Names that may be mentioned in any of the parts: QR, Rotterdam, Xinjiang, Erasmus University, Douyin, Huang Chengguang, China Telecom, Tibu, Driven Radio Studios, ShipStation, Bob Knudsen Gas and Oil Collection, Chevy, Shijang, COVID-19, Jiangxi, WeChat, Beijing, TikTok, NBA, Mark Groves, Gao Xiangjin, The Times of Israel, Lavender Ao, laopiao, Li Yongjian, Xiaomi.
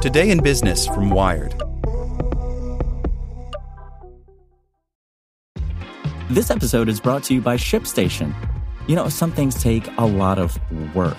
Today in Business from Wired. This episode is brought to you by ShipStation. You know, some things take a lot of work,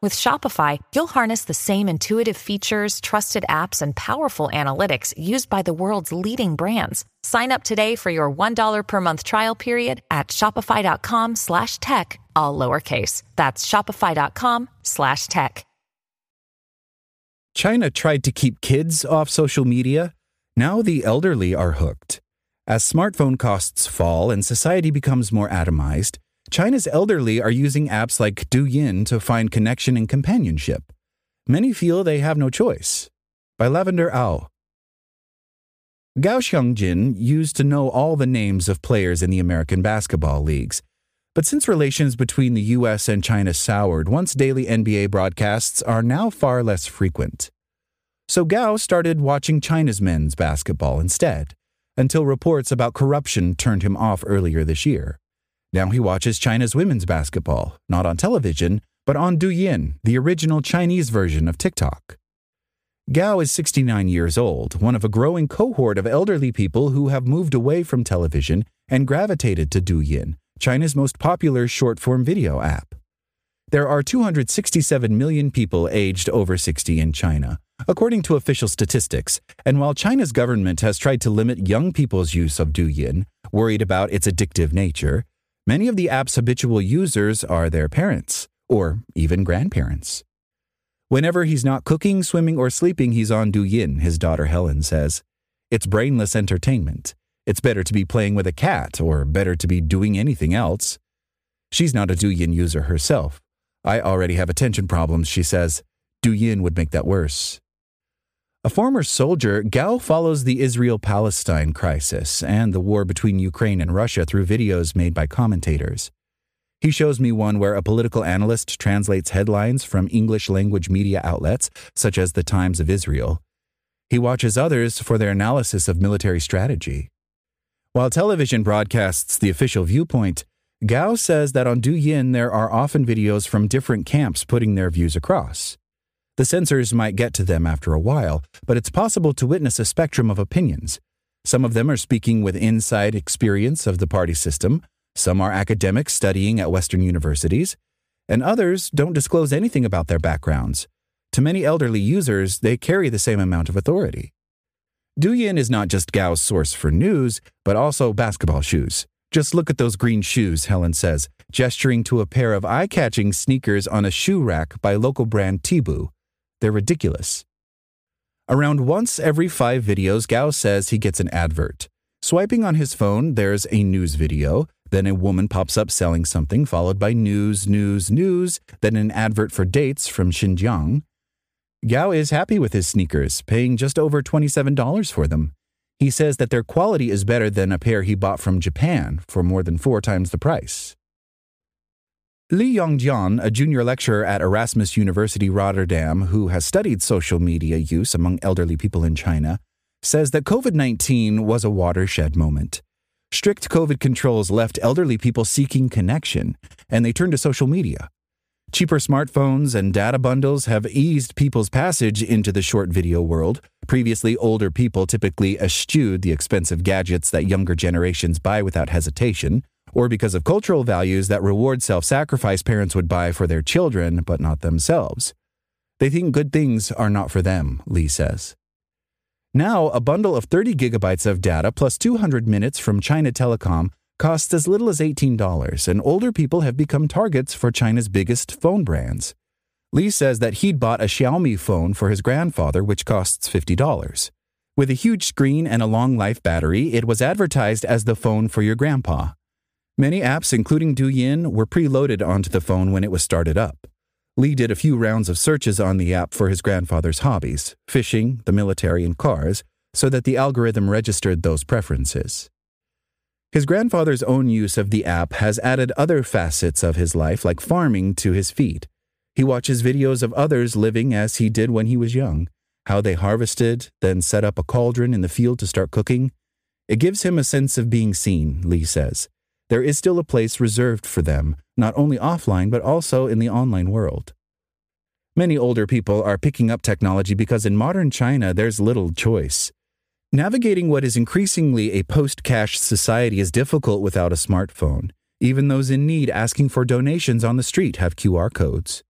With Shopify, you'll harness the same intuitive features, trusted apps, and powerful analytics used by the world's leading brands. Sign up today for your $1 per month trial period at shopify.com/tech, all lowercase. That's shopify.com/tech. China tried to keep kids off social media. Now the elderly are hooked. As smartphone costs fall and society becomes more atomized, China's elderly are using apps like Douyin to find connection and companionship. Many feel they have no choice. By Lavender Ao. Gao Xiangjin used to know all the names of players in the American basketball leagues. But since relations between the U.S. and China soured, once daily NBA broadcasts are now far less frequent. So Gao started watching China's men's basketball instead, until reports about corruption turned him off earlier this year. Now he watches China's women's basketball, not on television, but on Douyin, the original Chinese version of TikTok. Gao is 69 years old, one of a growing cohort of elderly people who have moved away from television and gravitated to Douyin, China's most popular short-form video app. There are 267 million people aged over 60 in China, according to official statistics, and while China's government has tried to limit young people's use of Douyin, worried about its addictive nature, many of the app's habitual users are their parents, or even grandparents. Whenever he's not cooking, swimming, or sleeping, he's on Douyin, his daughter Helen says. It's brainless entertainment. It's better to be playing with a cat, or better to be doing anything else. She's not a Douyin user herself. I already have attention problems, she says. Douyin would make that worse. A former soldier, Gao follows the Israel-Palestine crisis and the war between Ukraine and Russia through videos made by commentators. He shows me one where a political analyst translates headlines from English-language media outlets, such as The Times of Israel. He watches others for their analysis of military strategy. While television broadcasts the official viewpoint, Gao says that on Douyin there are often videos from different camps putting their views across. The censors might get to them after a while, but it's possible to witness a spectrum of opinions. Some of them are speaking with inside experience of the party system, some are academics studying at Western universities, and others don't disclose anything about their backgrounds. To many elderly users, they carry the same amount of authority. Douyin is not just Gao's source for news, but also basketball shoes. Just look at those green shoes, Helen says, gesturing to a pair of eye-catching sneakers on a shoe rack by local brand Tibu. They're ridiculous. Around once every 5 videos, Gao says he gets an advert. Swiping on his phone, there's a news video, then a woman pops up selling something, followed by news, then an advert for dates from Xinjiang. Gao is happy with his sneakers, paying just over $27 for them. He says that their quality is better than a pair he bought from Japan for more than 4 times the price. Li Yongjian, a junior lecturer at Erasmus University, Rotterdam, who has studied social media use among elderly people in China, says that COVID-19 was a watershed moment. Strict COVID controls left elderly people seeking connection, and they turned to social media. Cheaper smartphones and data bundles have eased people's passage into the short video world. Previously, older people typically eschewed the expensive gadgets that younger generations buy without hesitation, or because of cultural values that reward self-sacrifice parents would buy for their children, but not themselves. They think good things are not for them, Lee says. Now, a bundle of 30 gigabytes of data plus 200 minutes from China Telecom costs as little as $18, and older people have become targets for China's biggest phone brands. Li says that he'd bought a Xiaomi phone for his grandfather, which costs $50. With a huge screen and a long-life battery, it was advertised as the phone for your grandpa. Many apps, including Douyin, were preloaded onto the phone when it was started up. Li did a few rounds of searches on the app for his grandfather's hobbies, fishing, the military, and cars, so that the algorithm registered those preferences. His grandfather's own use of the app has added other facets of his life, like farming, to his feed. He watches videos of others living as he did when he was young, how they harvested, then set up a cauldron in the field to start cooking. It gives him a sense of being seen, Li says. There is still a place reserved for them, not only offline but also in the online world. Many older people are picking up technology because in modern China there's little choice. Navigating what is increasingly a post-cash society is difficult without a smartphone. Even those in need asking for donations on the street have QR codes.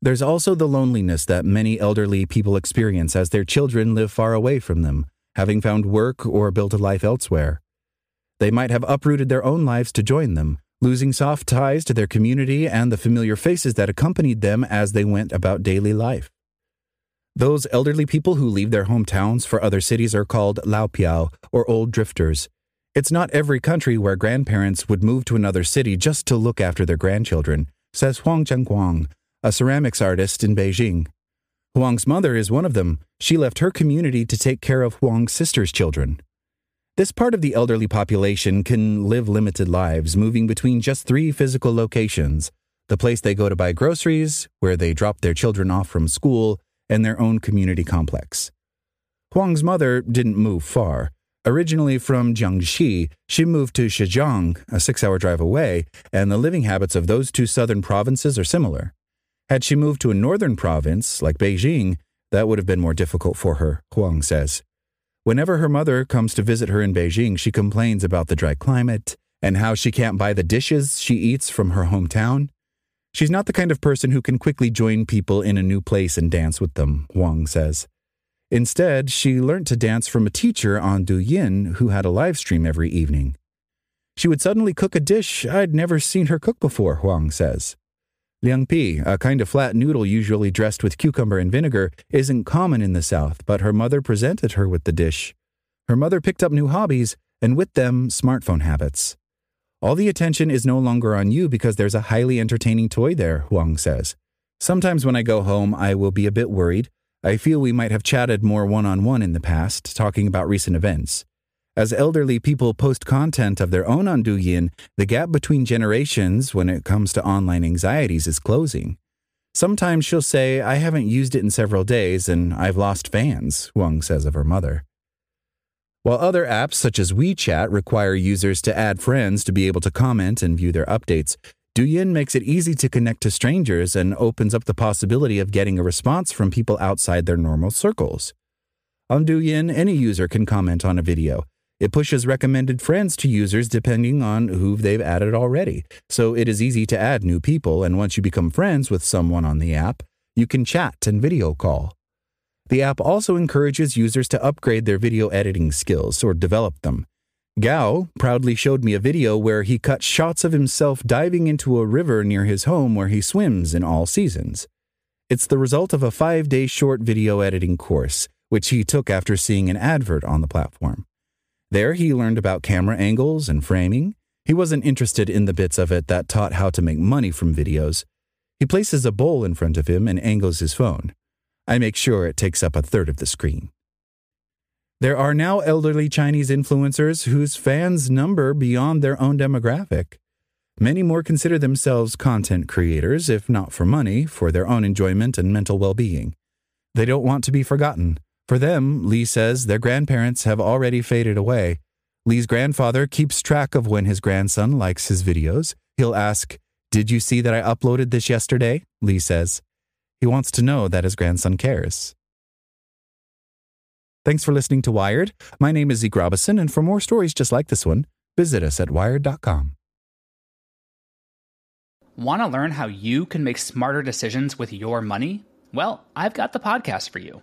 There's also the loneliness that many elderly people experience as their children live far away from them, having found work or built a life elsewhere. They might have uprooted their own lives to join them, losing soft ties to their community and the familiar faces that accompanied them as they went about daily life. Those elderly people who leave their hometowns for other cities are called laopiao, or old drifters. It's not every country where grandparents would move to another city just to look after their grandchildren, says Huang Chengguang, a ceramics artist in Beijing. Huang's mother is one of them. She left her community to take care of Huang's sister's children. This part of the elderly population can live limited lives, moving between just 3 physical locations: the place they go to buy groceries, where they drop their children off from school, and their own community complex. Huang's mother didn't move far. Originally from Jiangxi, she moved to Shijang, a 6-hour drive away, and the living habits of those 2 southern provinces are similar. Had she moved to a northern province, like Beijing, that would have been more difficult for her, Huang says. Whenever her mother comes to visit her in Beijing, she complains about the dry climate and how she can't buy the dishes she eats from her hometown. She's not the kind of person who can quickly join people in a new place and dance with them, Huang says. Instead, she learned to dance from a teacher on Douyin who had a live stream every evening. She would suddenly cook a dish I'd never seen her cook before, Huang says. Liang Pi, a kind of flat noodle usually dressed with cucumber and vinegar, isn't common in the South, but her mother presented her with the dish. Her mother picked up new hobbies, and with them, smartphone habits. All the attention is no longer on you because there's a highly entertaining toy there, Huang says. Sometimes when I go home, I will be a bit worried. I feel we might have chatted more one-on-one in the past, talking about recent events. As elderly people post content of their own on Douyin, the gap between generations when it comes to online anxieties is closing. Sometimes she'll say, I haven't used it in several days and I've lost fans, Huang says of her mother. While other apps such as WeChat require users to add friends to be able to comment and view their updates, Douyin makes it easy to connect to strangers and opens up the possibility of getting a response from people outside their normal circles. On Douyin, any user can comment on a video. It pushes recommended friends to users depending on who they've added already, so it is easy to add new people, and once you become friends with someone on the app, you can chat and video call. The app also encourages users to upgrade their video editing skills or develop them. Gao proudly showed me a video where he cut shots of himself diving into a river near his home where he swims in all seasons. It's the result of a 5-day short video editing course, which he took after seeing an advert on the platform. There he learned about camera angles and framing. He wasn't interested in the bits of it that taught how to make money from videos. He places a bowl in front of him and angles his phone. I make sure it takes up a third of the screen. There are now elderly Chinese influencers whose fans number beyond their own demographic. Many more consider themselves content creators, if not for money, for their own enjoyment and mental well-being. They don't want to be forgotten. For them, Li says, their grandparents have already faded away. Li's grandfather keeps track of when his grandson likes his videos. He'll ask, "Did you see that I uploaded this yesterday?" Li says. He wants to know that his grandson cares. Thanks for listening to Wired. My name is Zeke Robison, and for more stories just like this one, visit us at wired.com. Want to learn how you can make smarter decisions with your money? Well, I've got the podcast for you.